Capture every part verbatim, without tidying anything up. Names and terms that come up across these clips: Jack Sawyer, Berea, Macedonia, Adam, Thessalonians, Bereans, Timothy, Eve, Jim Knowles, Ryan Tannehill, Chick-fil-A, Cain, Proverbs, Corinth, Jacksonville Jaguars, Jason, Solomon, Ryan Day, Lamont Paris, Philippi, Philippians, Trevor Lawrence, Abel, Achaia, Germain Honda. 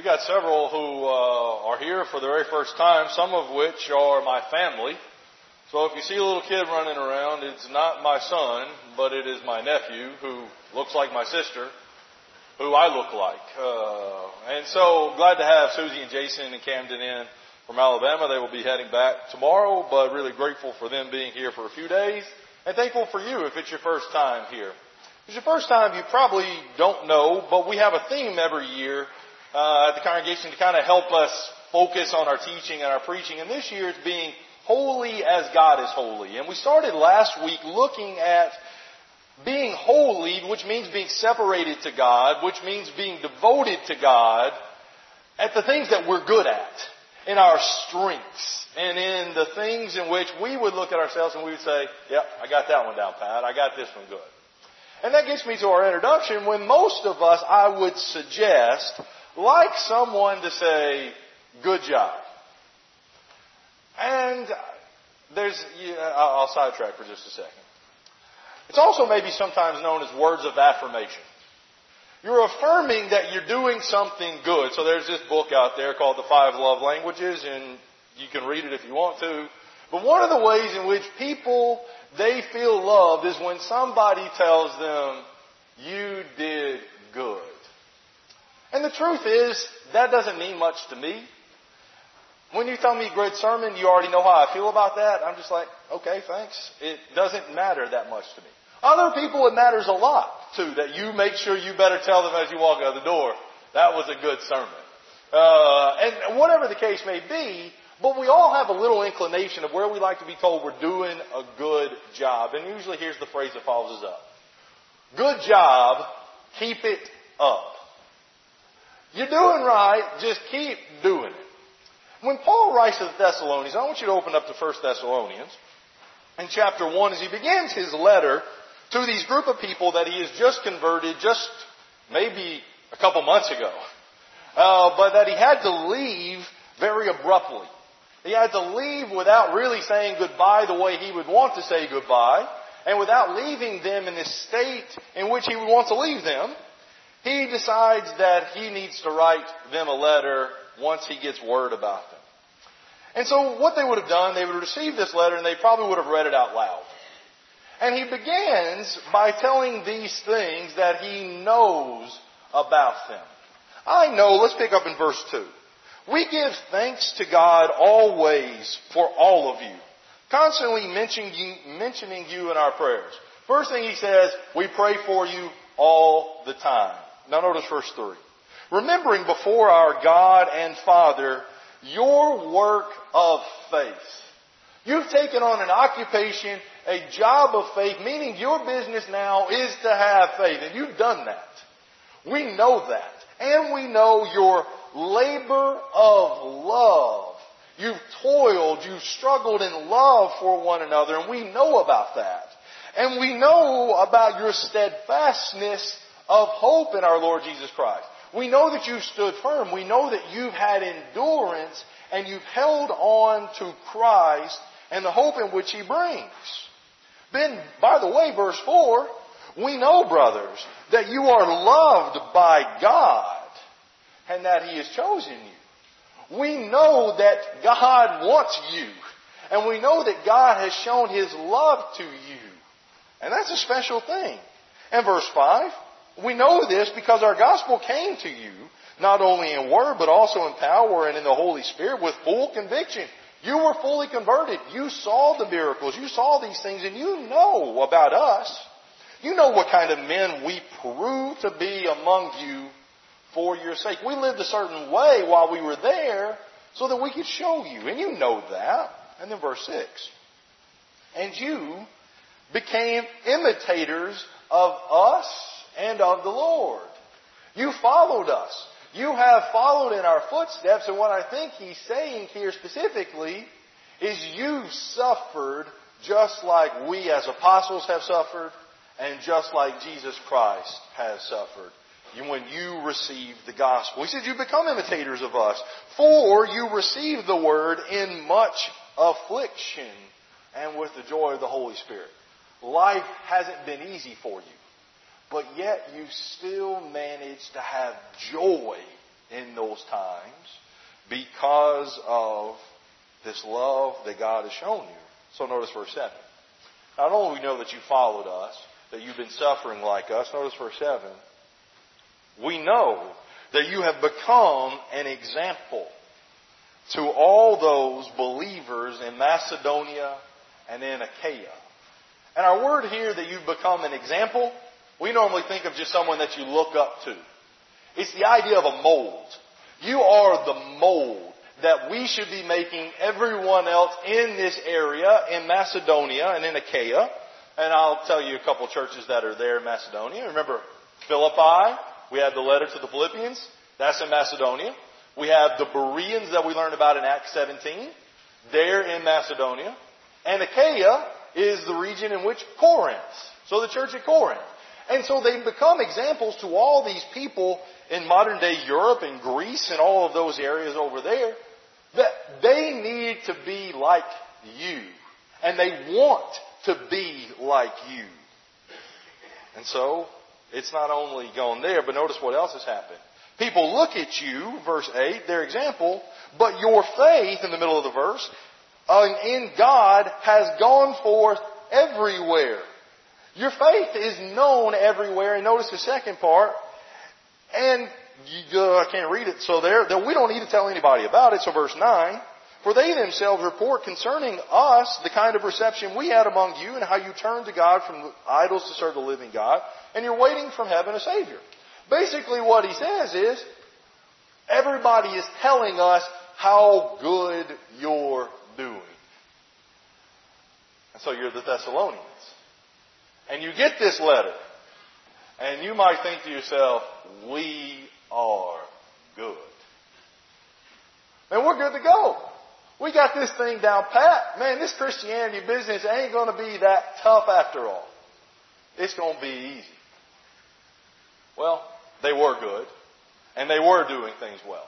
We got several who uh, are here for the very first time, some of which are my family. So if you see a little kid running around, it's not my son, but it is my nephew who looks like my sister, who I look like. Uh, and so glad to have Susie and Jason and Camden in from Alabama. They will be heading back tomorrow, but really grateful for them being here for a few days. And thankful for you if it's your first time here. If it's your first time, you probably don't know, but we have a theme every year uh, at the congregation to kind of help us focus on our teaching and our preaching. And this year it's being holy as God is holy. And we started last week looking at being holy, which means being separated to God, which means being devoted to God, at the things that we're good at, in our strengths, and in the things in which we would look at ourselves and we would say, yep, I got that one down, Pat. I got this one good. And that gets me to our introduction, when most of us, I would suggest, like someone to say, good job. And there's, yeah, I'll sidetrack for just a second. It's also maybe sometimes known as words of affirmation. You're affirming that you're doing something good. So there's this book out there called The Five Love Languages, and you can read it if you want to. But one of the ways in which people, they feel loved is when somebody tells them, you did good. And the truth is, that doesn't mean much to me. When you tell me great sermon, you already know how I feel about that. I'm just like, okay, thanks. It doesn't matter that much to me. Other people, it matters a lot, too, that you make sure you better tell them as you walk out the door, that was a good sermon. Uh, and whatever the case may be, but we all have a little inclination of where we like to be told we're doing a good job. And usually here's the phrase that follows us up. Good job, keep it up. You're doing right, just keep doing it. When Paul writes to the Thessalonians, I want you to open up to First Thessalonians. In chapter one, as he begins his letter to these group of people that he has just converted just maybe a couple months ago, uh, but that he had to leave very abruptly. He had to leave without really saying goodbye the way he would want to say goodbye, and without leaving them in this state in which he would want to leave them, he decides that he needs to write them a letter once he gets word about them. And so what they would have done, they would have received this letter and they probably would have read it out loud. And he begins by telling these things that he knows about them. I know, let's pick up in verse two. We give thanks to God always for all of you, constantly mentioning you, mentioning you in our prayers. First thing he says, we pray for you all the time. Now notice verse three. Remembering before our God and Father your work of faith. You've taken on an occupation, a job of faith, meaning your business now is to have faith. And you've done that. We know that. And we know your labor of love. You've toiled, you've struggled in love for one another, and we know about that. And we know about your steadfastness of hope in our Lord Jesus Christ. We know that you've stood firm. We know that you've had endurance and you've held on to Christ and the hope in which He brings. Then, by the way, verse four, we know, brothers, that you are loved by God and that He has chosen you. We know that God wants you, and we know that God has shown His love to you. And that's a special thing. And verse five, we know this because our gospel came to you, not only in word, but also in power and in the Holy Spirit with full conviction. You were fully converted. You saw the miracles. You saw these things, and you know about us. You know what kind of men we prove to be among you for your sake. We lived a certain way while we were there so that we could show you, and you know that. And then verse six, and you became imitators of us and of the Lord. You followed us. You have followed in our footsteps. And what I think he's saying here specifically is you suffered just like we as apostles have suffered and just like Jesus Christ has suffered when you received the gospel. He said you become imitators of us, for you received the word in much affliction and with the joy of the Holy Spirit. Life hasn't been easy for you, but yet you still manage to have joy in those times because of this love that God has shown you. So notice verse seven. Not only do we know that you followed us, that you've been suffering like us. Notice verse seven. We know that you have become an example to all those believers in Macedonia and in Achaia. And our word here that you've become an example, we normally think of just someone that you look up to. It's the idea of a mold. You are the mold that we should be making everyone else in this area, in Macedonia and in Achaia. And I'll tell you a couple churches that are there in Macedonia. Remember, Philippi, we have the letter to the Philippians. That's in Macedonia. We have the Bereans that we learned about in Acts seventeen. They're in Macedonia. And Achaia is the region in which Corinth. So the church at Corinth. And so they've become examples to all these people in modern day Europe and Greece and all of those areas over there that they need to be like you. And they want to be like you. And so it's not only gone there, but notice what else has happened. People look at you, verse eight, their example, but your faith, in the middle of the verse, in God has gone forth everywhere. Your faith is known everywhere. And notice the second part. And you, uh, I can't read it. So there, there, we don't need to tell anybody about it. So verse nine, for they themselves report concerning us the kind of reception we had among you and how you turned to God from idols to serve the living God. And you're waiting from heaven a Savior. Basically what he says is, everybody is telling us how good you're doing. And so you're the Thessalonians. And you get this letter. And you might think to yourself, we are good. Man, we're good to go. We got this thing down pat. Man, this Christianity business ain't going to be that tough after all. It's going to be easy. Well, they were good. And they were doing things well.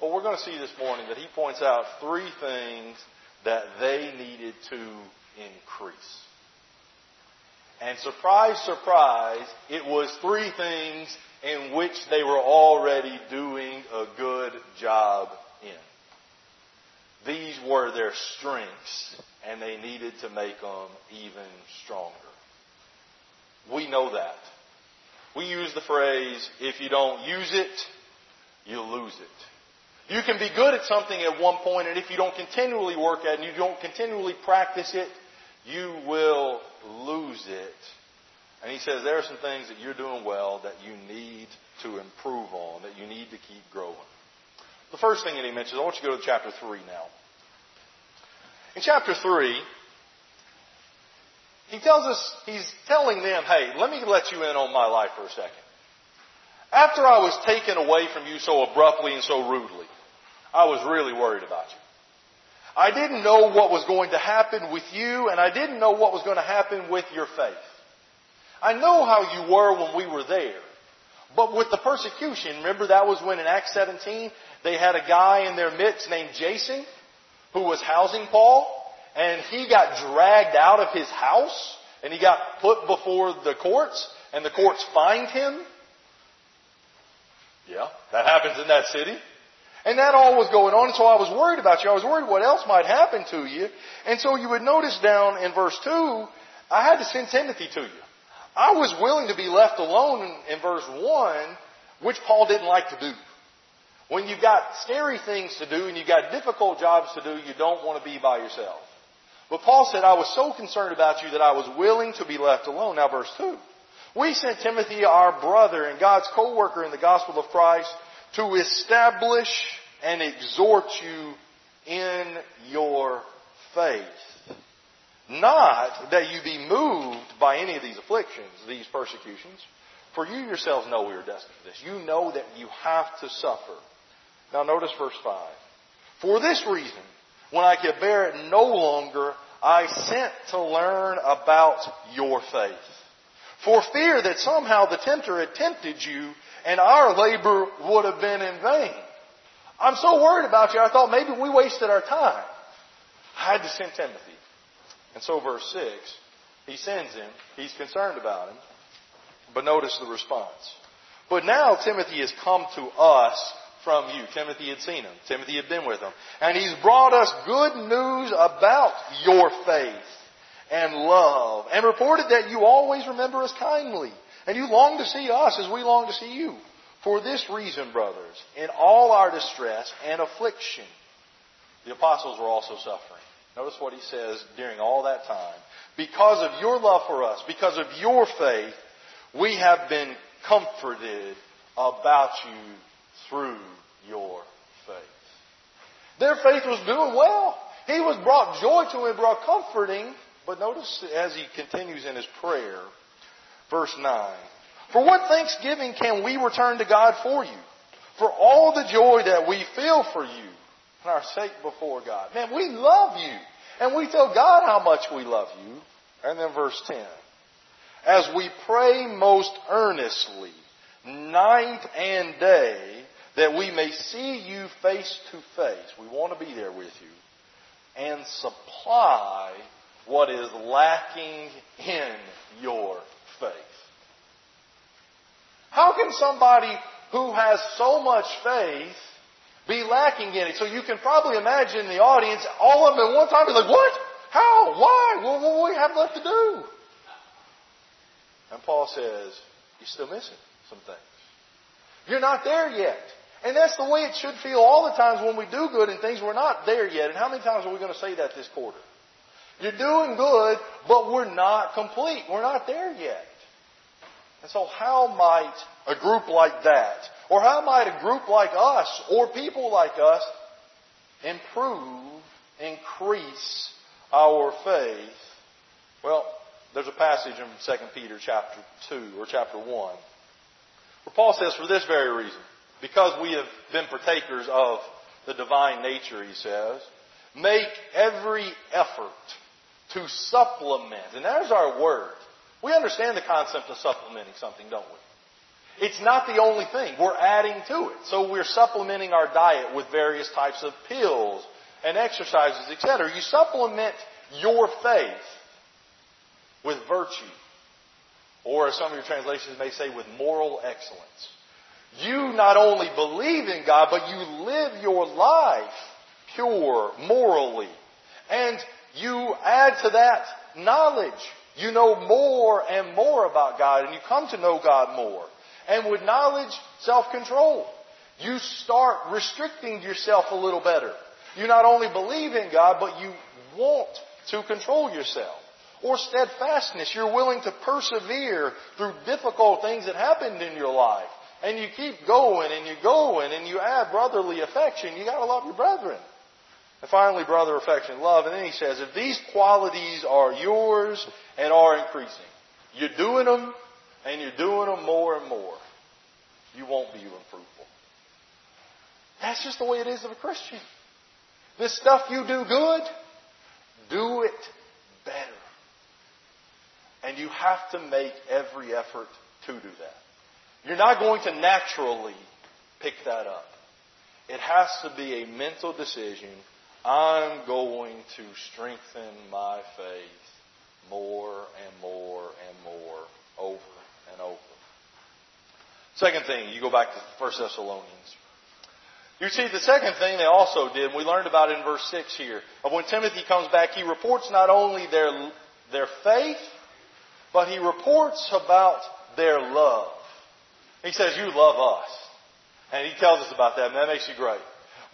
Well, we're going to see this morning that he points out three things that they needed to increase. And surprise, surprise, it was three things in which they were already doing a good job in. These were their strengths, and they needed to make them even stronger. We know that. We use the phrase, if you don't use it, you lose it. You can be good at something at one point, and if you don't continually work at it and you don't continually practice it, you will lose it. And he says there are some things that you're doing well that you need to improve on, that you need to keep growing. The first thing that he mentions, I want you to go to chapter three now. In chapter three, he tells us, he's telling them, hey, let me let you in on my life for a second. After I was taken away from you so abruptly and so rudely, I was really worried about you. I didn't know what was going to happen with you, and I didn't know what was going to happen with your faith. I know how you were when we were there, but with the persecution, remember that was when in Acts seventeen, they had a guy in their midst named Jason, who was housing Paul, and he got dragged out of his house, and he got put before the courts, and the courts fined him. Yeah, that happens in that city. And that all was going on, so I was worried about you. I was worried what else might happen to you. And so you would notice down in verse two, I had to send Timothy to you. I was willing to be left alone in, in verse one, which Paul didn't like to do. When you've got scary things to do and you've got difficult jobs to do, you don't want to be by yourself. But Paul said, I was so concerned about you that I was willing to be left alone. Now verse two, we sent Timothy, our brother and God's co-worker in the gospel of Christ, to establish and exhort you in your faith. Not that you be moved by any of these afflictions, these persecutions. For you yourselves know we are destined for this. You know that you have to suffer. Now notice verse five. For this reason, when I could bear it no longer, I sent to learn about your faith. For fear that somehow the tempter had tempted you and our labor would have been in vain. I'm so worried about you, I thought maybe we wasted our time. I had to send Timothy. And so verse six, he sends him. He's concerned about him. But notice the response. But now Timothy has come to us from you. Timothy had seen him. Timothy had been with him. And he's brought us good news about your faith and love, and reported that you always remember us kindly, and you long to see us as we long to see you. For this reason, brothers, in all our distress and affliction, the apostles were also suffering. Notice what he says during all that time. Because of your love for us, because of your faith, we have been comforted about you through your faith. Their faith was doing well. He was brought joy to him, brought comforting. But notice as he continues in his prayer, verse nine. For what thanksgiving can we return to God for you? For all the joy that we feel for you and our sake before God. Man, we love you. And we tell God how much we love you. And then verse ten. As we pray most earnestly, night and day, that we may see you face to face. We want to be there with you. And supply what is lacking in your faith. How can somebody who has so much faith be lacking in it? So you can probably imagine the audience, all of them at one time, be like, what? How? Why? What do we have left to do? And Paul says, you're still missing some things. You're not there yet. And that's the way it should feel all the times when we do good and things we're not there yet. And how many times are we going to say that this quarter? You're doing good, but we're not complete. We're not there yet. And so how might a group like that, or how might a group like us, or people like us, improve, increase our faith? Well, there's a passage in Second Peter chapter two, or chapter one, where Paul says, for this very reason, because we have been partakers of the divine nature, he says, make every effort to supplement. And there's our word. We understand the concept of supplementing something, don't we? It's not the only thing. We're adding to it. So we're supplementing our diet with various types of pills and exercises, et cetera. You supplement your faith with virtue, or as some of your translations may say, with moral excellence. You not only believe in God, but you live your life pure, morally. And you add to that knowledge. You know more and more about God, and you come to know God more. And with knowledge, self-control. You start restricting yourself a little better. You not only believe in God, but you want to control yourself. Or steadfastness. You're willing to persevere through difficult things that happened in your life. And you keep going, and you going, and you add brotherly affection. You got to love your brethren. And finally, brother affection, love. And then he says, if these qualities are yours and are increasing, you're doing them, and you're doing them more and more, you won't be unfruitful. That's just the way it is of a Christian. This stuff you do good, do it better. And you have to make every effort to do that. You're not going to naturally pick that up. It has to be a mental decision. I'm going to strengthen my faith more and more and more, over and over. Second thing, you go back to First Thessalonians. You see, the second thing they also did, we learned about in verse six here, of when Timothy comes back, he reports not only their, their faith, but he reports about their love. He says, you love us. And he tells us about that, and that makes you great.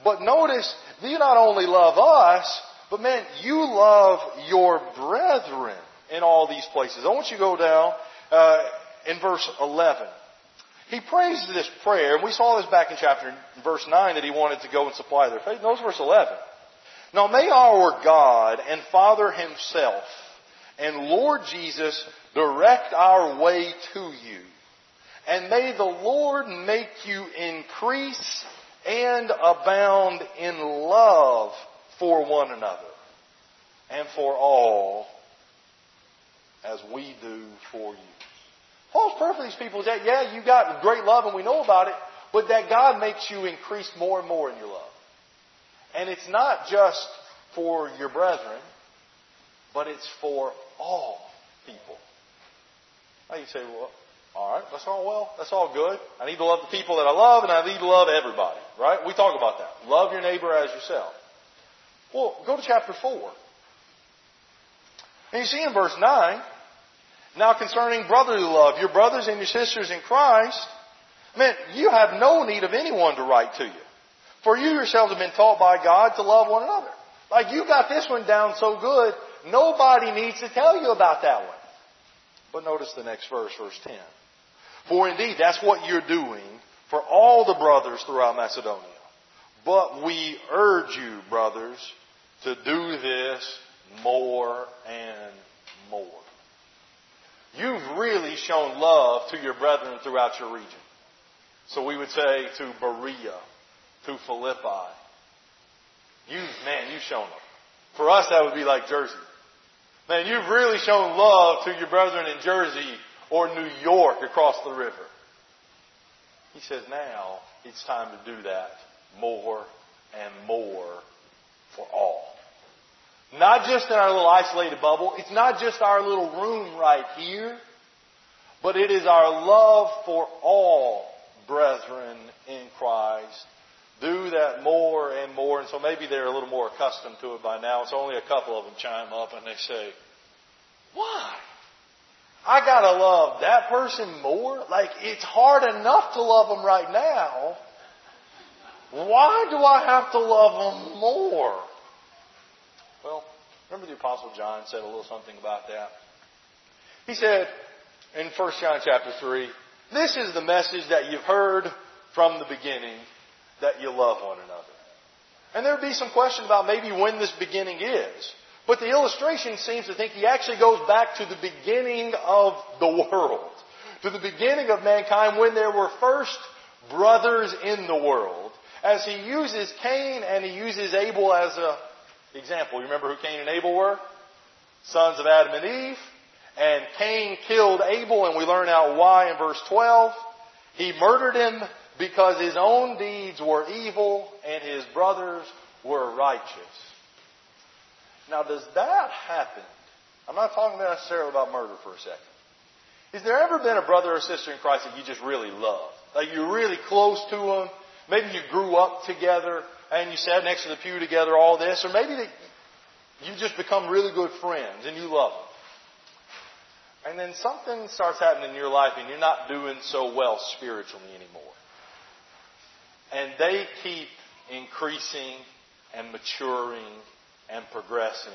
But notice, you not only love us, but man, you love your brethren in all these places. I want you to go down uh, in verse eleven. He prays this prayer, and we saw this back in chapter verse nine that he wanted to go and supply their faith. Notice verse eleven. Now may our God and Father Himself and Lord Jesus direct our way to you. And may the Lord make you increase and abound in love for one another and for all, as we do for you. Paul's prayer for these people is that, yeah, you got great love and we know about it, but that God makes you increase more and more in your love. And it's not just for your brethren, but it's for all people. Now you say, well, All right, that's all well. That's all good. I need to love the people that I love, and I need to love everybody. Right? We talk about that. Love your neighbor as yourself. Well, go to chapter four. And you see in verse nine, now concerning brotherly love, your brothers and your sisters in Christ, man, you have no need of anyone to write to you. For you yourselves have been taught by God to love one another. Like, you got this one down so good, nobody needs to tell you about that one. But notice the next verse, verse ten. For indeed, that's what you're doing for all the brothers throughout Macedonia. But we urge you, brothers, to do this more and more. You've really shown love to your brethren throughout your region. So we would say to Berea, to Philippi. You, man, you've shown them. For us, that would be like Jersey. Man, you've really shown love to your brethren in Jersey or New York across the river. He says now it's time to do that more and more for all. Not just in our little isolated bubble. It's not just our little room right here. But it is our love for all brethren in Christ. Do that more and more. And so maybe they're a little more accustomed to it by now. It's only a couple of them chime up and they say, why? I got to love that person more? Like, it's hard enough to love them right now. Why do I have to love them more? Well, remember the Apostle John said a little something about that? He said in First John chapter three, this is the message that you've heard from the beginning, that you love one another. And there would be some question about maybe when this beginning is. But the illustration seems to think he actually goes back to the beginning of the world, to the beginning of mankind when there were first brothers in the world. As he uses Cain and he uses Abel as an example. You remember who Cain and Abel were? Sons of Adam and Eve. And Cain killed Abel, and we learn out why in verse twelve. He murdered him because his own deeds were evil and his brothers were righteous. Now, does that happen? I'm not talking necessarily about murder for a second. Is there ever been a brother or sister in Christ that you just really love? Like, you're really close to them? Maybe you grew up together and you sat next to the pew together, all this. Or maybe that you've just become really good friends and you love them. And then something starts happening in your life and you're not doing so well spiritually anymore. And they keep increasing and maturing and progressing.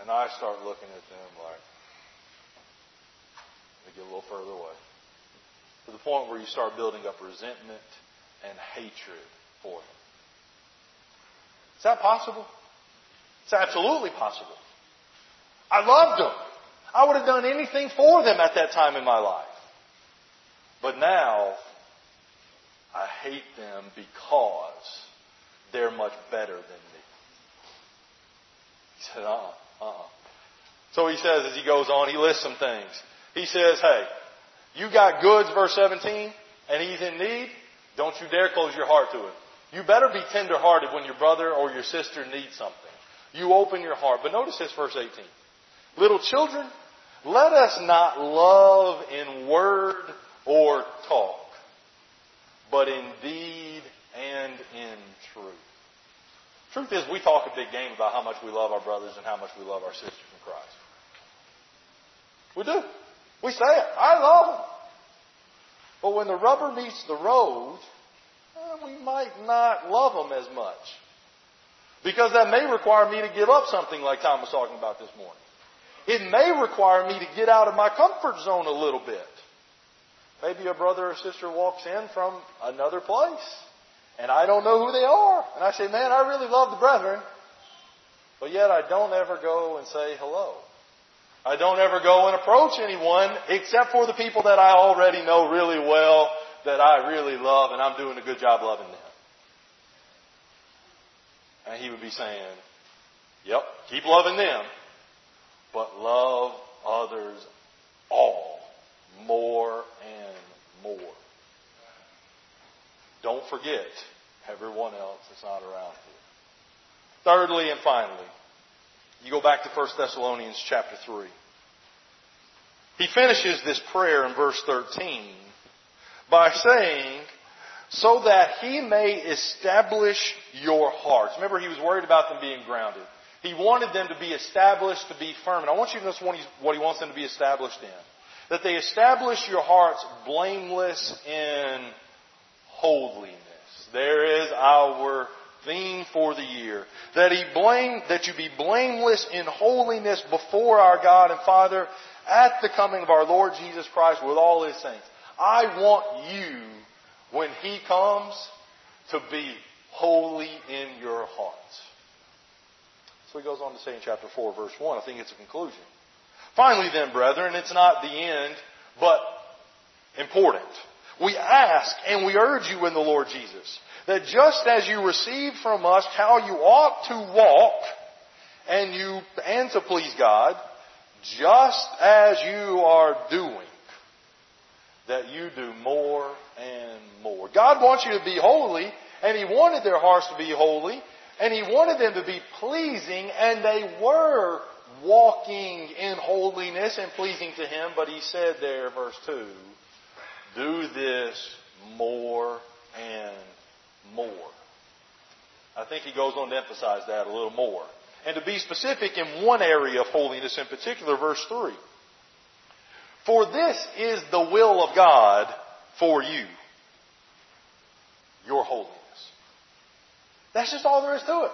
And I start looking at them like, they get a little further away. To the point where you start building up resentment and hatred for them. Is that possible? It's absolutely possible. I loved them. I would have done anything for them at that time in my life. But now, I hate them because they're much better than me. He said, uh-uh, uh-uh. So he says, as he goes on, he lists some things. He says, hey, you got goods, verse seventeen, and he's in need. Don't you dare close your heart to him. You better be tenderhearted when your brother or your sister needs something. You open your heart. But notice this, verse eighteen. Little children, let us not love in word or talk, but in deed and in truth. Truth is, we talk a big game about how much we love our brothers and how much we love our sisters in Christ. We do. We say it. I love them. But when the rubber meets the road, eh, we might not love them as much. Because that may require me to give up something like Tom was talking about this morning. It may require me to get out of my comfort zone a little bit. Maybe a brother or sister walks in from another place, and I don't know who they are. And I say, man, I really love the brethren, but yet I don't ever go and say hello. I don't ever go and approach anyone except for the people that I already know really well, that I really love, and I'm doing a good job loving them. And he would be saying, yep, keep loving them, but love others all. More and more. Don't forget everyone else that's not around here. Thirdly and finally, you go back to First Thessalonians chapter three. He finishes this prayer in verse thirteen by saying, so that he may establish your hearts. Remember, he was worried about them being grounded. He wanted them to be established, to be firm. And I want you to notice what he wants them to be established in. That they establish your hearts blameless in holiness. There is our theme for the year. That he blame, that you be blameless in holiness before our God and Father at the coming of our Lord Jesus Christ with all His saints. I want you, when He comes, to be holy in your hearts. So he goes on to say in chapter four, verse one, I think it's a conclusion. Finally then, brethren, it's not the end, but important. We ask and we urge you in the Lord Jesus that just as you received from us how you ought to walk and you and to please God, just as you are doing, that you do more and more. God wants you to be holy, and He wanted their hearts to be holy, and He wanted them to be pleasing, and they were walking in holiness and pleasing to Him. But He said there, verse two, do this more and more. I think He goes on to emphasize that a little more. And to be specific in one area of holiness in particular, verse three. For this is the will of God for you, your holiness. That's just all there is to it.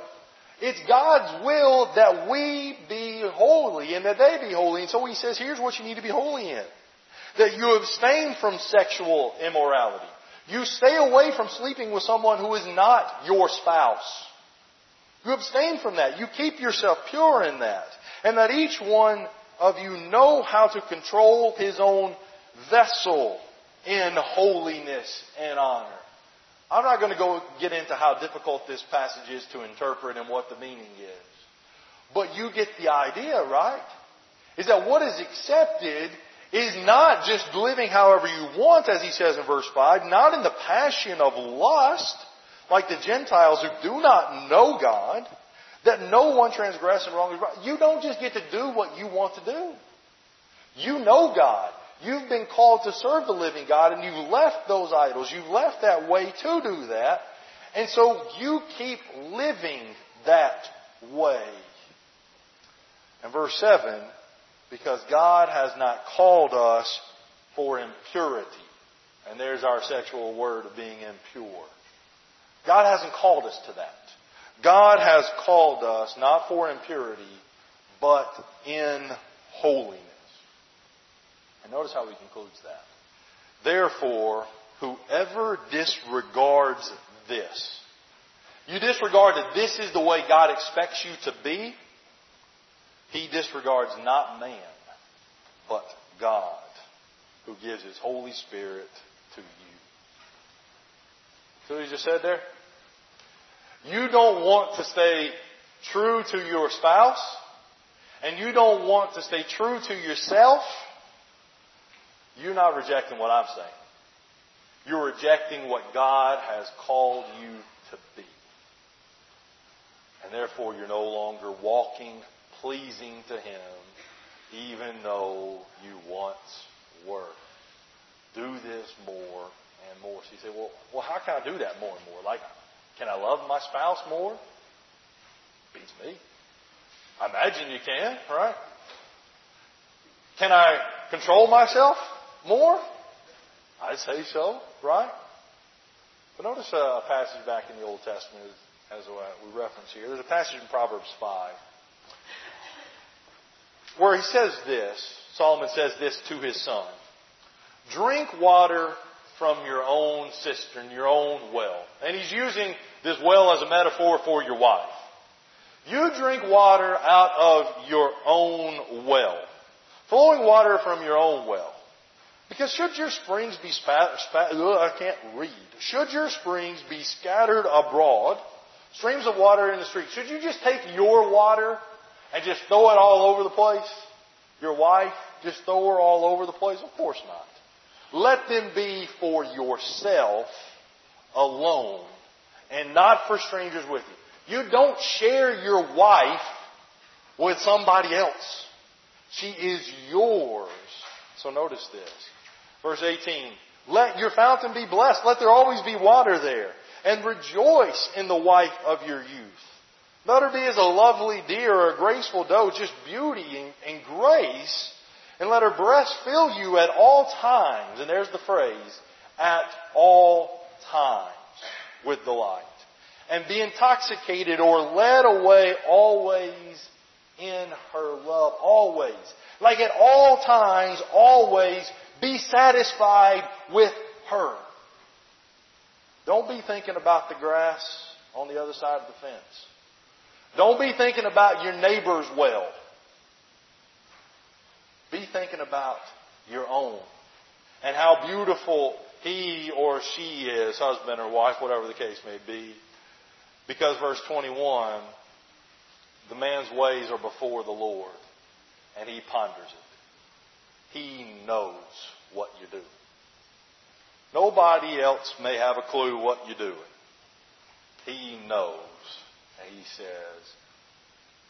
It's God's will that we be holy and that they be holy. And so He says, here's what you need to be holy in. That you abstain from sexual immorality. You stay away from sleeping with someone who is not your spouse. You abstain from that. You keep yourself pure in that. And that each one of you know how to control his own vessel in holiness and honor. I'm not going to go get into how difficult this passage is to interpret and what the meaning is. But you get the idea, right? Is that what is accepted is not just living however you want, as he says in verse five, not in the passion of lust, like the Gentiles who do not know God, that no one transgress and wrong is right. You don't just get to do what you want to do. You know God. You've been called to serve the living God, and you left those idols. You left that way to do that. And so you keep living that way. And verse seven, because God has not called us for impurity. And there's our sexual word of being impure. God hasn't called us to that. God has called us not for impurity, but in holiness. And notice how he concludes that. Therefore, whoever disregards this, you disregard that this is the way God expects you to be, he disregards not man, but God, who gives his Holy Spirit to you. See what he just said there? You don't want to stay true to your spouse, and you don't want to stay true to yourself. You're not rejecting what I'm saying. You're rejecting what God has called you to be. And therefore, you're no longer walking pleasing to Him, even though you once were. Do this more and more. So you say, well, well, how can I do that more and more? Like, can I love my spouse more? Beats me. I imagine you can, right? Can I control myself more? I'd say so, right? But notice a passage back in the Old Testament, as we reference here. There's a passage in Proverbs five where he says this. Solomon says this to his son. Drink water from your own cistern, your own well. And he's using this well as a metaphor for your wife. You drink water out of your own well. Flowing water from your own well. Because should your springs be spat, spat, ugh, I can't read. Should your springs be scattered abroad, streams of water in the street, should you just take your water and just throw it all over the place? Your wife, just throw her all over the place? Of course not. Let them be for yourself alone and not for strangers with you. You don't share your wife with somebody else. She is yours So notice this. Verse eighteen. Let your fountain be blessed. Let there always be water there. And rejoice in the wife of your youth. Let her be as a lovely deer or a graceful doe, just beauty and grace. And let her breast fill you at all times. And there's the phrase, at all times, with delight. And be intoxicated or led away always in her love. Always. Like at all times, always be satisfied with her. Don't be thinking about the grass on the other side of the fence. Don't be thinking about your neighbor's well. Be thinking about your own and how beautiful he or she is, husband or wife, whatever the case may be. Because verse twenty-one, the man's ways are before the Lord, and he ponders it. He knows what you do. Nobody else may have a clue what you're doing. He knows. And he says,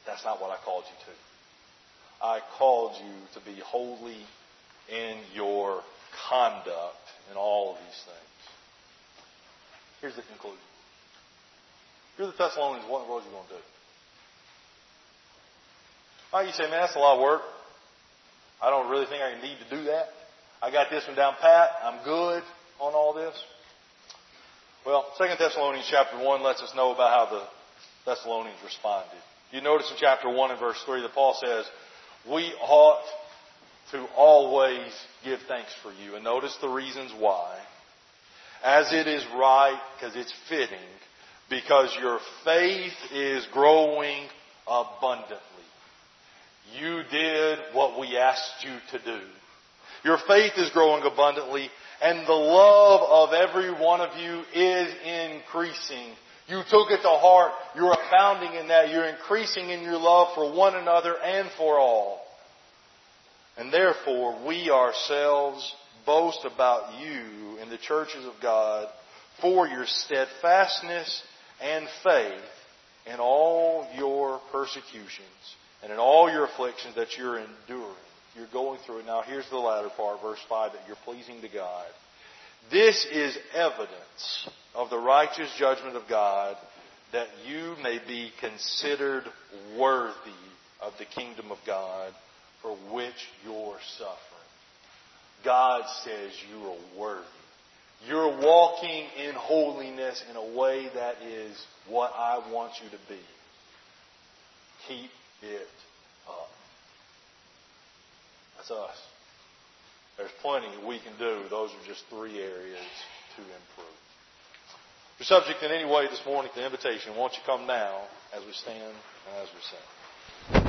that's not what I called you to. I called you to be holy in your conduct in all of these things. Here's the conclusion. If you're the Thessalonians, what in the world are you going to do? Now you say, man, that's a lot of work. I don't really think I need to do that. I got this one down pat. I'm good on all this. Well, Second Thessalonians chapter one lets us know about how the Thessalonians responded. You notice in chapter one and verse three that Paul says, we ought to always give thanks for you. And notice the reasons why. As it is right, because it's fitting, because your faith is growing abundantly. You did what we asked you to do. Your faith is growing abundantly, and the love of every one of you is increasing. You took it to heart. You're abounding in that. You're increasing in your love for one another and for all. And therefore, we ourselves boast about you in the churches of God for your steadfastness and faith in all your persecutions and in all your afflictions that you're enduring. You're going through it. Now, here's the latter part, verse five, that you're pleasing to God. This is evidence of the righteous judgment of God, that you may be considered worthy of the kingdom of God for which you're suffering. God says you are worthy. You're walking in holiness in a way that is what I want you to be. Keep it up. That's us. There's plenty we can do. Those are just three areas to improve. If you're subject in any way this morning to invitation, won't you come now as we stand and as we sing?